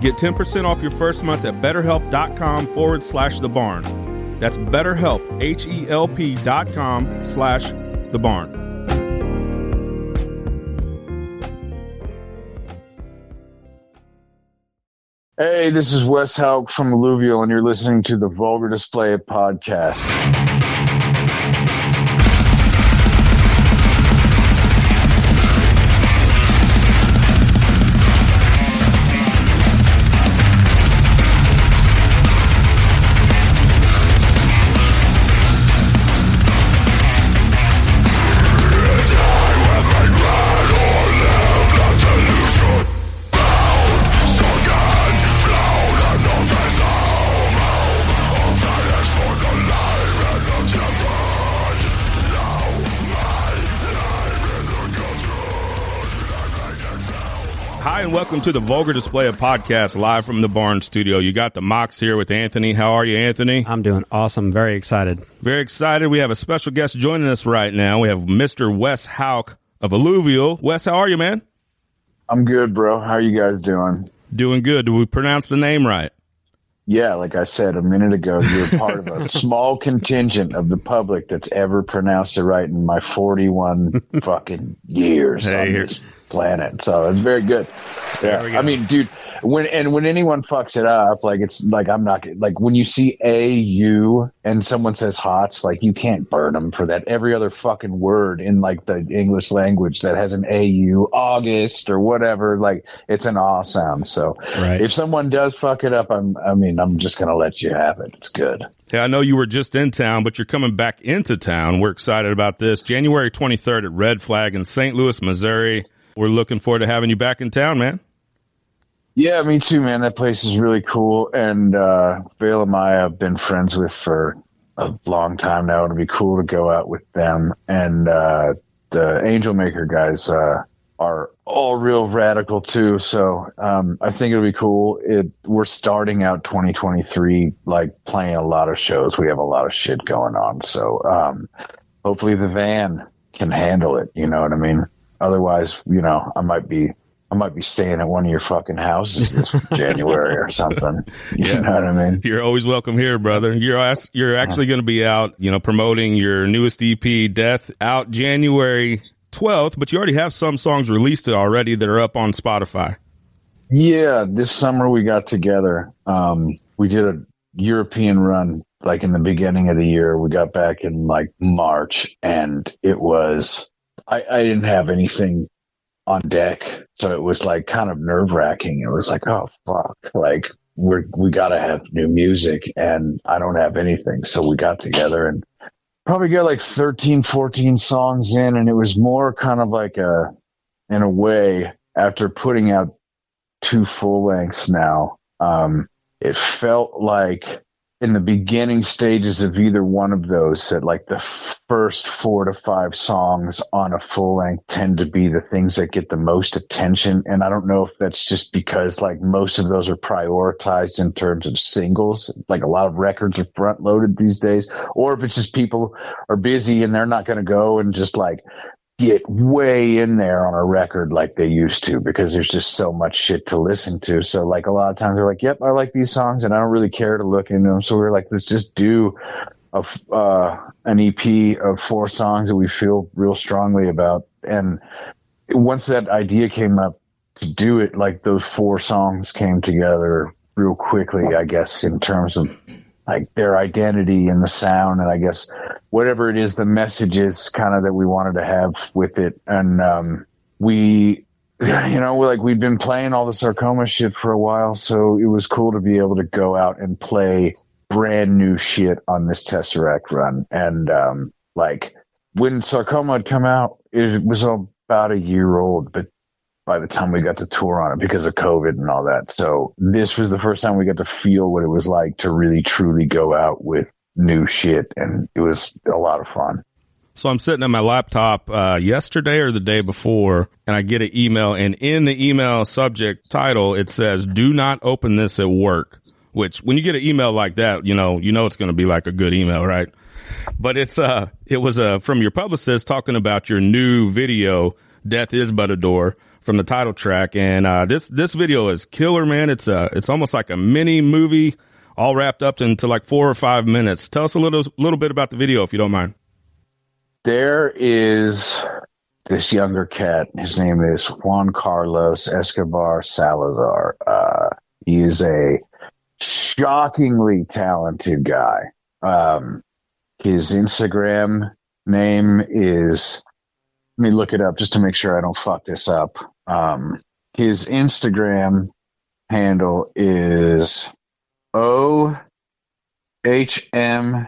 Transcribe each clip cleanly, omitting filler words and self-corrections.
Get 10% off your first month at BetterHelp.com/thebarn. That's BetterHelp, HELP.com/thebarn. Hey, this is Wes Hauch from Alluvial, and you're listening to the Vulgar Display of Podcast. Welcome to the Vulgar Display of Podcast, live from the Barn Studio. You got the Mox here with Anthony. How are you, Anthony? I'm doing awesome. Very excited. Very excited. We have a special guest joining us right now. We have Mr. Wes Hauch of Alluvial. Wes, how are you, man? I'm good, bro. How are you guys doing? Doing good. Do we pronounce the name right? Yeah, like I said a minute ago, you're part of a small contingent of the public that's ever pronounced it right in my 41 fucking years on this planet. So it's very good. Yeah, I mean, dude, when anyone fucks it up, like it's like I'm not like when you see AU and someone says Hotch, like you can't burn them for that. Every other fucking word in like the English language that has an AU, August or whatever, like it's an aw sound. So if someone does fuck it up, I'm just going to let you have it. It's good. Yeah, I know you were just in town, but you're coming back into town. We're excited about this. January 23rd at Red Flag in St. Louis, Missouri. We're looking forward to having you back in town, man. Yeah, me too, man. That place is really cool. And Vale and I have been friends with for a long time now. It'd be cool to go out with them. And the Angel Maker guys are all real radical too. So I think it'll be cool. We're starting out 2023 like playing a lot of shows. We have a lot of shit going on. So hopefully the van can handle it. You know what I mean? Otherwise, you know, I might be staying at one of your fucking houses this January or something. You know what I mean? You're always welcome here, brother. You're actually going to be out, you know, promoting your newest EP, Death, out January 12th, but you already have some songs released already that are up on Spotify. Yeah, this summer we got together. We did a European run, like in the beginning of the year. We got back in like March, and it was... I didn't have anything on deck, so it was like kind of nerve-wracking. It was like, oh fuck, like we gotta have new music, and I don't have anything. So we got together and probably got like 13, 14 songs in, and it was more kind of like in a way, after putting out two full lengths now, it felt like in the beginning stages of either one of those, that like the first 4 to 5 songs on a full length tend to be the things that get the most attention. And I don't know if that's just because like most of those are prioritized in terms of singles, like a lot of records are front loaded these days, or if it's just people are busy and they're not going to go and just like get way in there on a record like they used to, because there's just so much shit to listen to. So like a lot of times they're like, yep, I like these songs and I don't really care to look into them. So we're like, let's just do an EP of 4 songs that we feel real strongly about. And once that idea came up to do it, like those 4 songs came together real quickly, I guess, in terms of like their identity and the sound, and I guess whatever it is, the message is kind of that we wanted to have with it. And we'd been playing all the Sarcoma shit for a while, so it was cool to be able to go out and play brand new shit on this Tesseract run. And when Sarcoma had come out, it was about a year old, but by the time we got to tour on it because of COVID and all that. So this was the first time we got to feel what it was like to really truly go out with new shit, and it was a lot of fun. So I'm sitting at my laptop yesterday or the day before, and I get an email, and in the email subject title, it says, "Do not open this at work," which when you get an email like that, you know it's going to be like a good email, right? But it was from your publicist talking about your new video, Death Is But a Door, from the title track. And this video is killer, man. It's almost like a mini movie all wrapped up into like 4 or 5 minutes. Tell us a little bit about the video, if you don't mind. There is this younger cat. His name is Juan Carlos Escobar Salazar. He is a shockingly talented guy. His Instagram name is... Let me look it up just to make sure I don't fuck this up. His Instagram handle is OHMNIVALENT at Omnivalent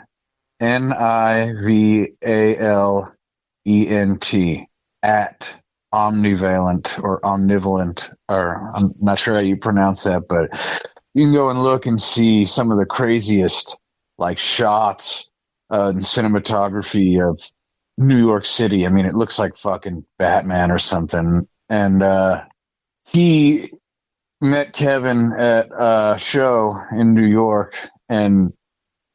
or Omnivalent, or I'm not sure how you pronounce that, but you can go and look and see some of the craziest shots and cinematography of New York City. I mean, it looks like fucking Batman or something. And he met Kevin at a show in New York, and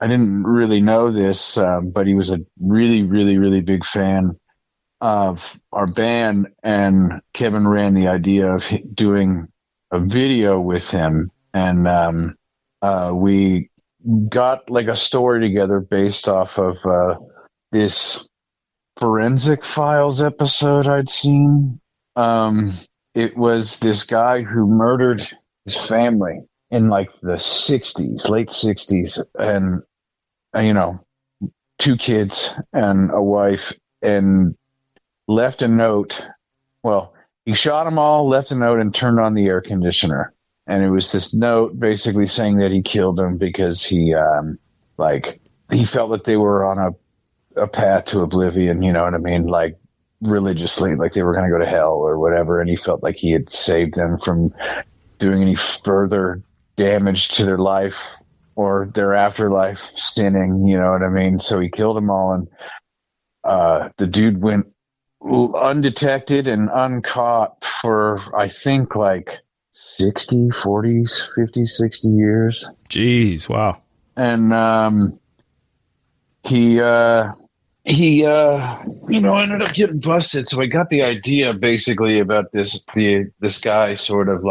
I didn't really know this, but he was a really, really, really big fan of our band, and Kevin ran the idea of doing a video with him. And we got a story together based off of this Forensic Files episode I'd seen. It was this guy who murdered his family in the 60s, late 60s, and 2 kids and a wife, and left a note. Well, he shot them all, left a note, and turned on the air conditioner. And it was this note basically saying that he killed them because he felt that they were on a path to oblivion, you know what I mean? Religiously, they were going to go to hell or whatever. And he felt like he had saved them from doing any further damage to their life or their afterlife sinning, you know what I mean? So he killed them all. And the dude went undetected and uncaught for, I think 60 years. Jeez. Wow. And, He ended up getting busted. So I got the idea basically about this guy sort of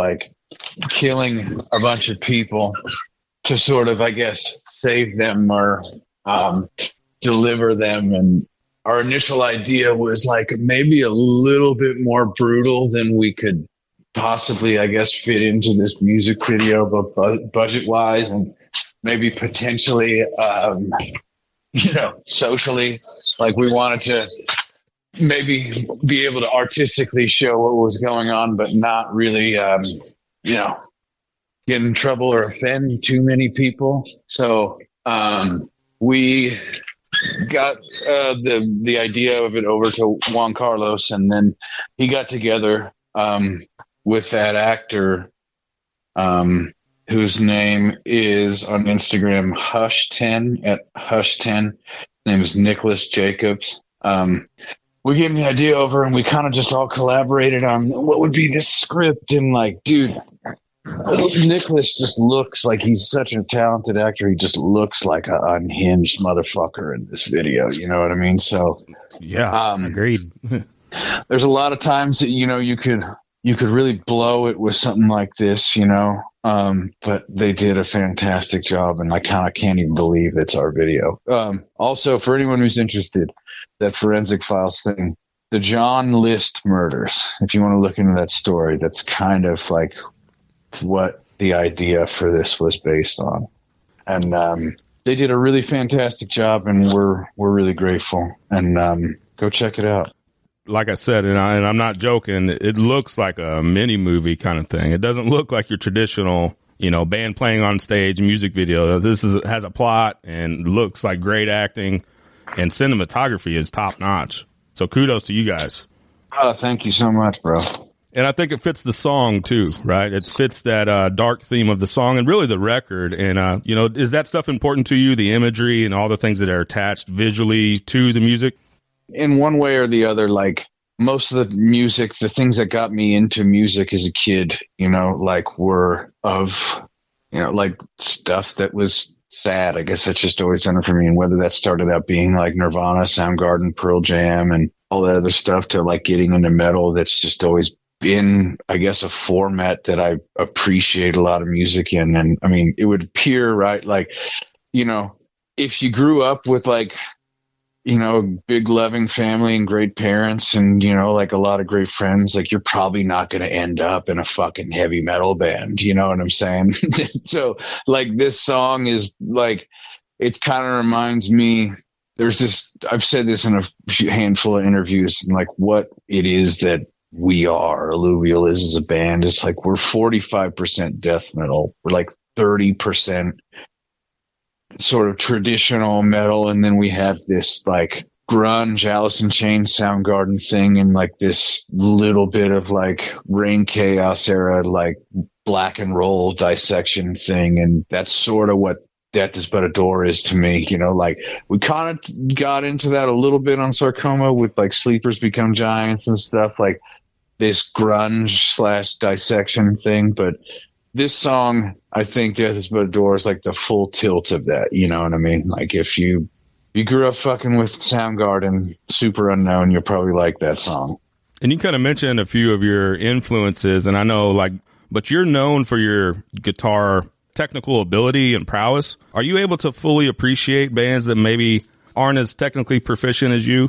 killing a bunch of people to sort of, I guess, save them or deliver them. And our initial idea was maybe a little bit more brutal than we could possibly, I guess, fit into this music video, but budget-wise and maybe potentially... socially, we wanted to maybe be able to artistically show what was going on, but not really, get in trouble or offend too many people. So we got the idea of it over to Juan Carlos, and then he got together with that actor whose name is on Instagram Hush10 at Hush10. His name is Nicholas Jacobs. We gave him the idea over, and we kind of just all collaborated on what would be this script. And dude, Nicholas just looks like he's such a talented actor. He just looks like an unhinged motherfucker in this video. You know what I mean? So yeah, agreed. There's a lot of times that, you could really blow it with something like this, but they did a fantastic job, and I kind of can't even believe it's our video. Also, for anyone who's interested, that Forensic Files thing, the John List murders, if you want to look into that story, that's kind of what the idea for this was based on. And they did a really fantastic job, and we're really grateful. And go check it out. Like I said, and I'm not joking, it looks like a mini movie kind of thing. It doesn't look like your traditional, you know, band playing on stage, music video. This has a plot and looks like great acting, and cinematography is top notch. So kudos to you guys. Thank you so much, bro. And I think it fits the song too, right? It fits that dark theme of the song and really the record. And, you know, is that stuff important to you, the imagery and all the things that are attached visually to the music? In one way or the other, like most of the music, the things that got me into music as a kid, you know, like were of, you know, like stuff that was sad. I guess that's just always done it for me. And whether that started out being like Nirvana, Soundgarden, Pearl Jam, and all that other stuff to like getting into metal, that's just always been, I guess, a format that I appreciate a lot of music in. And I mean, it would appear, right, like, you know, if you grew up with like, you know, big loving family and great parents and, you know, like a lot of great friends, like you're probably not going to end up in a fucking heavy metal band. You know what I'm saying? So like this song is like, it kind of reminds me, there's this, I've said this in a handful of interviews, and like what it is that we are, Alluvial is as a band. It's like we're 45% death metal. We're like 30% sort of traditional metal, and then we have this like grunge, Alice in Chains, Soundgarden thing, and like this little bit of like Reign Chaos era, like black and roll Dissection thing, and that's sort of what Death Is But a Door is to me, you know, like we kind of got into that a little bit on Sarcoma with like Sleepers Become Giants and stuff, like this grunge / Dissection thing. But this song, I think Death Is But a Door is like the full tilt of that. You know what I mean? Like if you grew up fucking with Soundgarden, Super Unknown, you'll probably like that song. And you kind of mentioned a few of your influences, and I know like, but you're known for your guitar technical ability and prowess. Are you able to fully appreciate bands that maybe aren't as technically proficient as you?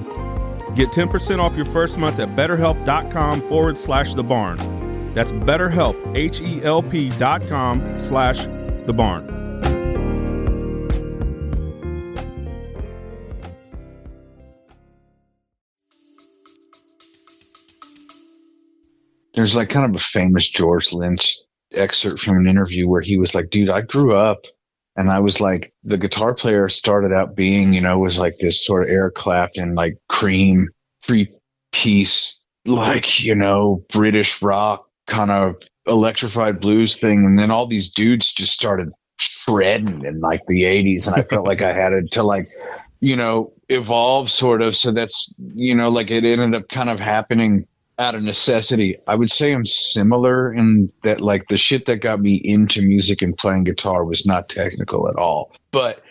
Get 10% off your first month at BetterHelp.com/thebarn. That's BetterHelp, HELP.com/thebarn. There's like kind of a famous George Lynch excerpt from an interview where he was like, dude, I grew up and I was like, the guitar player started out being, you know, was like this sort of Eric Clapton, like Cream, free piece, like, you know, British rock kind of electrified blues thing. And then all these dudes just started shredding in like the 80s. And I felt like I had it to like, you know, evolve sort of. So that's, you know, like it ended up kind of happening out of necessity. I would say I'm similar in that, like the shit that got me into music and playing guitar was not technical at all. But,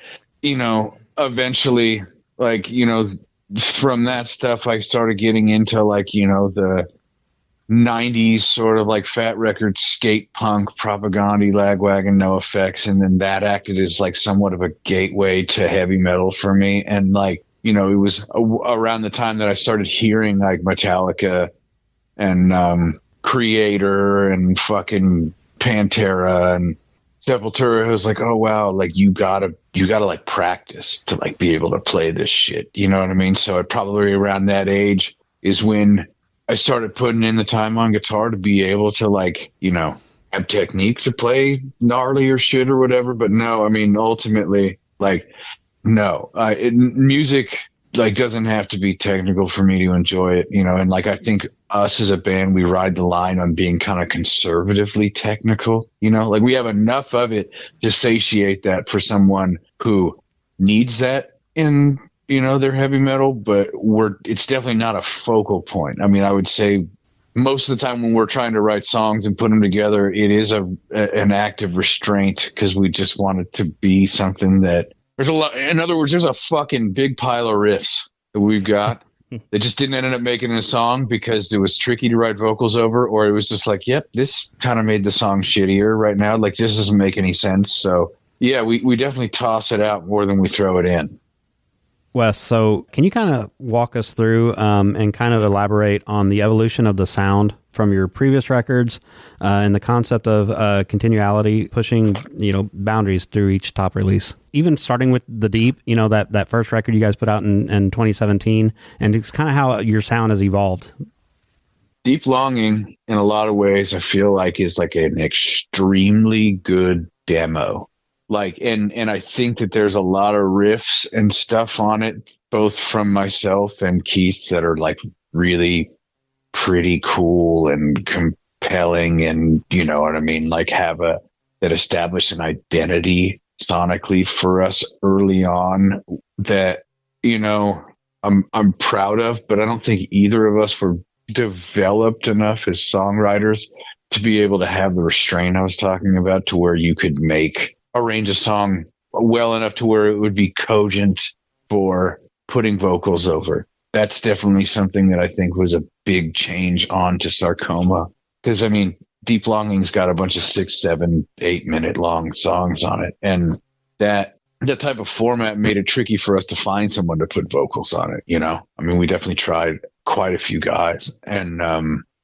you know, eventually, like, you know, from that stuff, I started getting into like, you know, the 90s sort of like Fat Records, skate punk, Propagandi, Lagwagon, No Effects. And then that acted as like somewhat of a gateway to heavy metal for me. And like, you know, it was around the time that I started hearing like Metallica and Creator and fucking Pantera and Sepultura. I was like, oh wow, like you gotta like practice to like be able to play this shit. You know what I mean? So it probably around that age is when I started putting in the time on guitar to be able to, like, you know, have technique to play gnarlier shit or whatever. But no, I mean, ultimately, like, no, music, like, doesn't have to be technical for me to enjoy it, you know? And like, I think us as a band, we ride the line on being kind of conservatively technical, you know, like we have enough of it to satiate that for someone who needs that in, you know, their heavy metal, but it's definitely not a focal point. I mean, I would say most of the time when we're trying to write songs and put them together, it is an act of restraint because we just want it to be something that there's a lot. In other words, there's a fucking big pile of riffs that we've got that just didn't end up making a song because it was tricky to write vocals over, or it was just like, yep, this kind of made the song shittier right now. Like, this doesn't make any sense. So yeah, we definitely toss it out more than we throw it in. Wes, so can you kind of walk us through and kind of elaborate on the evolution of the sound from your previous records and the concept of continuality, pushing, you know, boundaries through each top release? Even starting with The Deep, you know, that first record you guys put out in 2017, and it's kind of how your sound has evolved. Deep Longing, in a lot of ways, I feel like is like an extremely good demo. Like, and I think that there's a lot of riffs and stuff on it, both from myself and Keith, that are like really pretty cool and compelling, and you know what I mean? Like, that established an identity sonically for us early on that, you know, I'm proud of, but I don't think either of us were developed enough as songwriters to be able to have the restraint I was talking about to where you could arrange a song well enough to where it would be cogent for putting vocals over. That's definitely something that I think was a big change on to Sarcoma. Because, I mean, Deep Longing's got a bunch of 6, 7, 8 minute long songs on it. And that type of format made it tricky for us to find someone to put vocals on it, you know? I mean, we definitely tried quite a few guys. And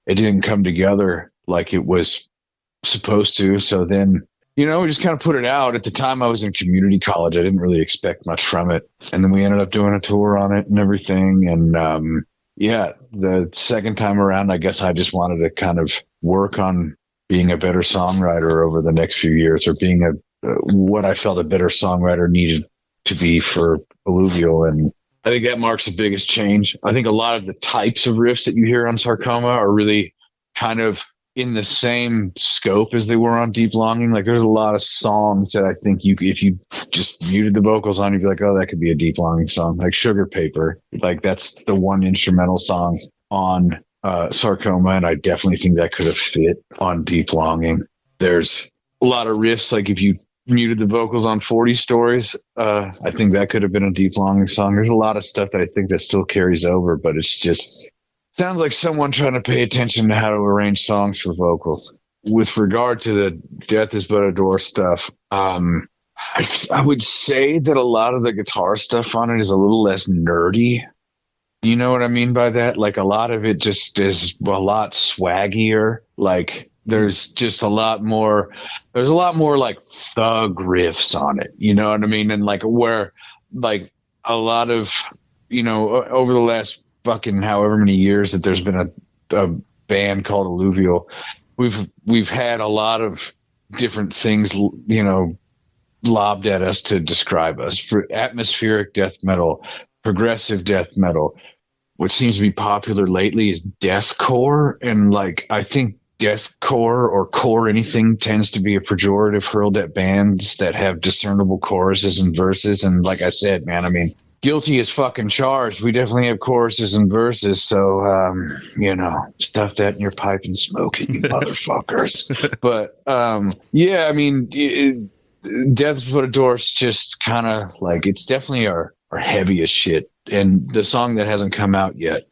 it didn't come together like it was supposed to. So then, you know, we just kind of put it out. At the time, I was in community college. I didn't really expect much from it. And then we ended up doing a tour on it and everything. And yeah, the second time around, I guess I just wanted to kind of work on being a better songwriter over the next few years, or being what I felt a better songwriter needed to be for Alluvial. And I think that marks the biggest change. I think a lot of the types of riffs that you hear on Sarcoma are really kind of in the same scope as they were on Deep Longing. Like, there's a lot of songs that I think if you just muted the vocals on, you'd be like, oh, that could be a Deep Longing song. Like Sugar Paper. Like, that's the one instrumental song on Sarcoma, and I definitely think that could have fit on Deep Longing. There's a lot of riffs. Like, if you muted the vocals on 40 Stories, I think that could have been a Deep Longing song. There's a lot of stuff that I think that still carries over, but it's just... sounds like someone trying to pay attention to how to arrange songs for vocals. With regard to the Death Is But a Door stuff, I would say that a lot of the guitar stuff on it is a little less nerdy. You know what I mean by that? Like, a lot of it just is a lot swaggier. Like, there's just a lot more like thug riffs on it. You know what I mean? And like, where like a lot of, you know, over the last fucking however many years that there's been a band called Alluvial, we've had a lot of different things, you know, lobbed at us to describe us. For atmospheric death metal, progressive death metal, what seems to be popular lately is deathcore. And like, I think deathcore or core anything tends to be a pejorative hurled at bands that have discernible choruses and verses. And like I said, man, I mean, guilty as fucking charged. We definitely have choruses and verses, so, you know, stuff that in your pipe and smoke it, you motherfuckers. But, yeah, I mean, Death Is But a Door's just kind of like, it's definitely our heaviest shit. And the song that hasn't come out yet,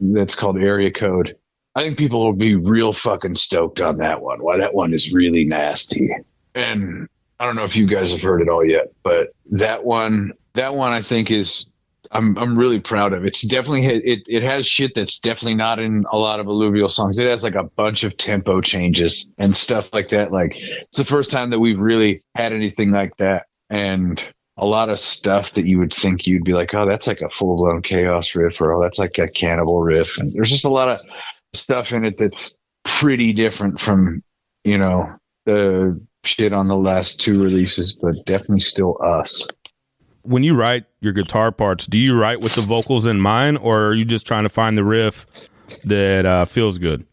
that's called Area Code, I think people will be real fucking stoked on that one. Why, that one is really nasty. And I don't know if you guys have heard it all yet, but that one I think is, I'm really proud of. It's definitely, it has shit that's definitely not in a lot of Alluvial songs. It has like a bunch of tempo changes and stuff like that. Like, it's the first time that we've really had anything like that. And a lot of stuff that you would think you'd be like, oh, that's like a full-blown Chaos riff, or oh, that's like a Cannibal riff. And there's just a lot of stuff in it that's pretty different from, you know, the shit on the last two releases, but definitely still us. When you write your guitar parts, do you write with the vocals in mind, or are you just trying to find the riff that feels good?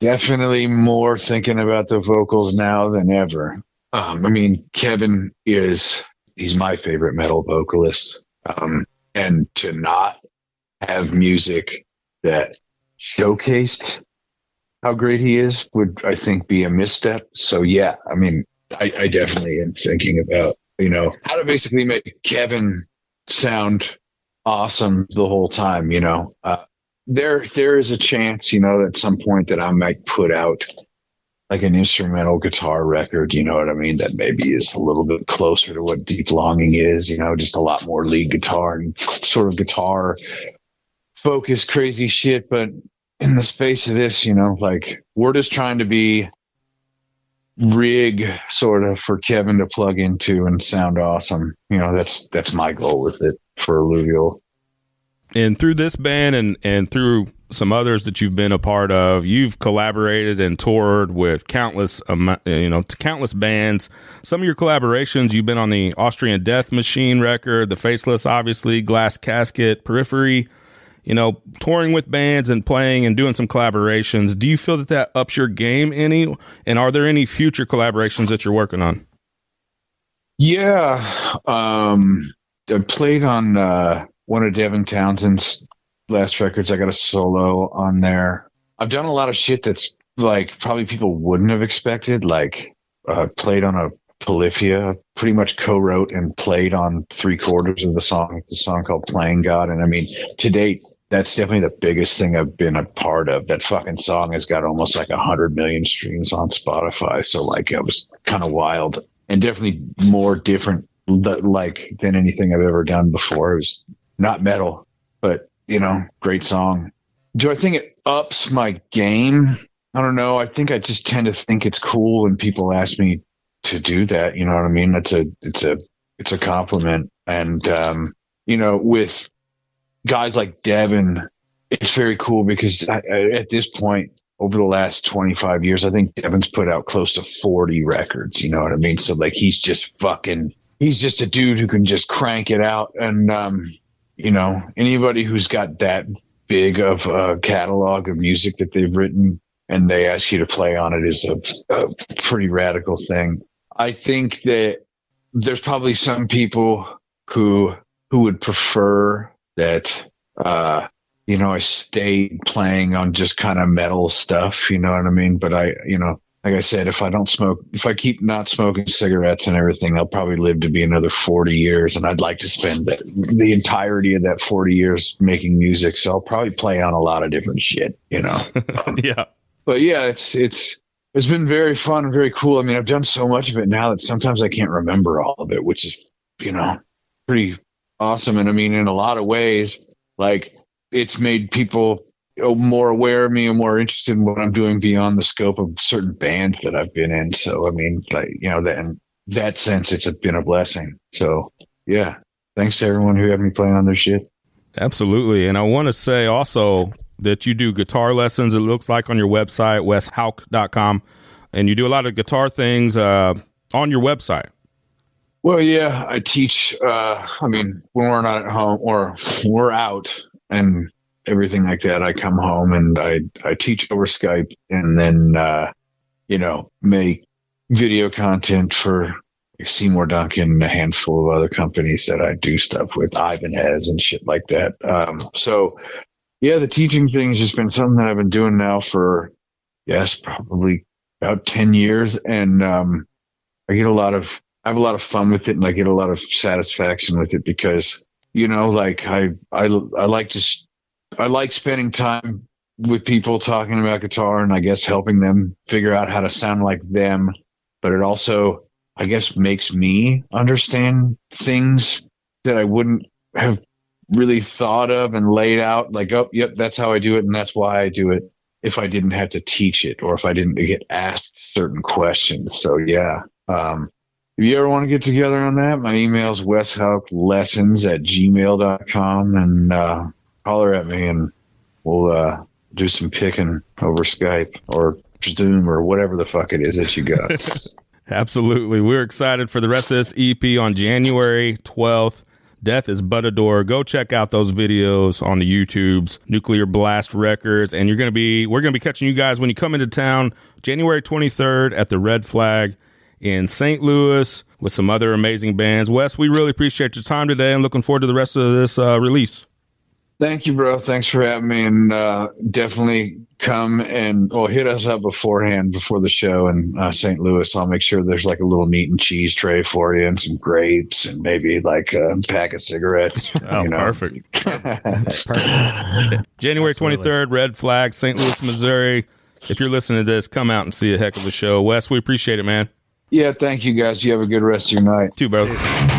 Definitely more thinking about the vocals now than ever. I mean, Kevin he's my favorite metal vocalist. And to not have music that showcased how great he is would, I think, be a misstep. So, yeah, I mean, I definitely am thinking about, you know, how to basically make Kevin sound awesome the whole time, you know. There is a chance, you know, at some point that I might put out like an instrumental guitar record, you know what I mean? That maybe is a little bit closer to what Deep Longing is, you know, just a lot more lead guitar and sort of guitar focused crazy shit. But in the space of this, you know, like we're just trying to be rig sort of for Kevin to plug into and sound awesome. You know, that's my goal with it for Alluvial. And through this band and through some others that you've been a part of, you've collaborated and toured with countless bands. Some of your collaborations, you've been on the Austrian Death Machine record, The Faceless, obviously, Glass Casket, Periphery, you know, touring with bands and playing and doing some collaborations. Do you feel that ups your game any? And are there any future collaborations that you're working on? Yeah. I played on one of Devin Townsend's last records. I got a solo on there. I've done a lot of shit that's like probably people wouldn't have expected, like played on a Polyphia, pretty much co-wrote and played on 3/4 of the song. It's a song called Playing God. And I mean, to date, that's definitely the biggest thing I've been a part of. That fucking song has got almost like 100 million streams on Spotify. So like it was kind of wild and definitely more different like than anything I've ever done before. It was not metal, but you know, great song. Do I think it ups my game? I don't know. I think I just tend to think it's cool when people ask me to do that. You know what I mean? It's a compliment. And, you know, with guys like Devin, it's very cool because at this point over the last 25 years, I think Devin's put out close to 40 records. You know what I mean? So like, he's just a dude who can just crank it out. And, you know, anybody who's got that big of a catalog of music that they've written and they ask you to play on it is a pretty radical thing. I think that there's probably some people who would prefer that, you know, I stayed playing on just kind of metal stuff, you know what I mean? But I, you know, like I said, if I keep not smoking cigarettes and everything, I'll probably live to be another 40 years. And I'd like to spend the entirety of that 40 years making music. So I'll probably play on a lot of different shit, you know? Yeah. But yeah, it's been very fun and very cool. I mean, I've done so much of it now that sometimes I can't remember all of it, which is, you know, pretty awesome. And I mean, in a lot of ways, like it's made people more aware of me and more interested in what I'm doing beyond the scope of certain bands that I've been in. So, I mean, like, you know, that in that sense, it's been a blessing. So yeah, thanks to everyone who had me playing on their shit. Absolutely. And I want to say also that you do guitar lessons. It looks like on your website, weshauch.com, and you do a lot of guitar things, on your website. Well, yeah, I teach, I mean, when we're not at home or we're out and everything like that, I come home and I teach over Skype and then, you know, make video content for Seymour Duncan and a handful of other companies that I do stuff with, Ibanez and shit like that. So yeah, the teaching thing has just been something that I've been doing now for, yes, probably about 10 years. And, I have a lot of fun with it and I get a lot of satisfaction with it because, you know, like I like spending time with people talking about guitar and I guess helping them figure out how to sound like them. But it also, I guess, makes me understand things that I wouldn't have really thought of and laid out like, oh, yep, that's how I do it. And that's why I do it if I didn't have to teach it or if I didn't get asked certain questions. So, yeah, If you ever want to get together on that, my email is weshauchlessons@gmail.com, and holler at me and we'll do some picking over Skype or Zoom or whatever the fuck it is that you got. Absolutely. We're excited for the rest of this EP on January 12th. Death Is But a Door. Go check out those videos on the YouTube's Nuclear Blast Records. And we're going to be catching you guys when you come into town January 23rd at the Red Flag in St. Louis with some other amazing bands. Wes, we really appreciate your time today and looking forward to the rest of this release. Thank you, bro. Thanks for having me. And definitely come and hit us up beforehand before the show in St. Louis. I'll make sure there's like a little meat and cheese tray for you and some grapes and maybe like a pack of cigarettes. Oh, you know? Perfect. Perfect. January 23rd, Red Flag, St. Louis, Missouri. If you're listening to this, come out and see a heck of a show. Wes, we appreciate it, man. Yeah, thank you, guys. You have a good rest of your night. Too, bro. Yeah.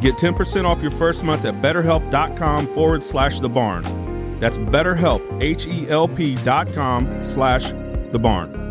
Get 10% off your first month at BetterHelp.com/TheBarn. That's BetterHelp, HELP.com/TheBarn.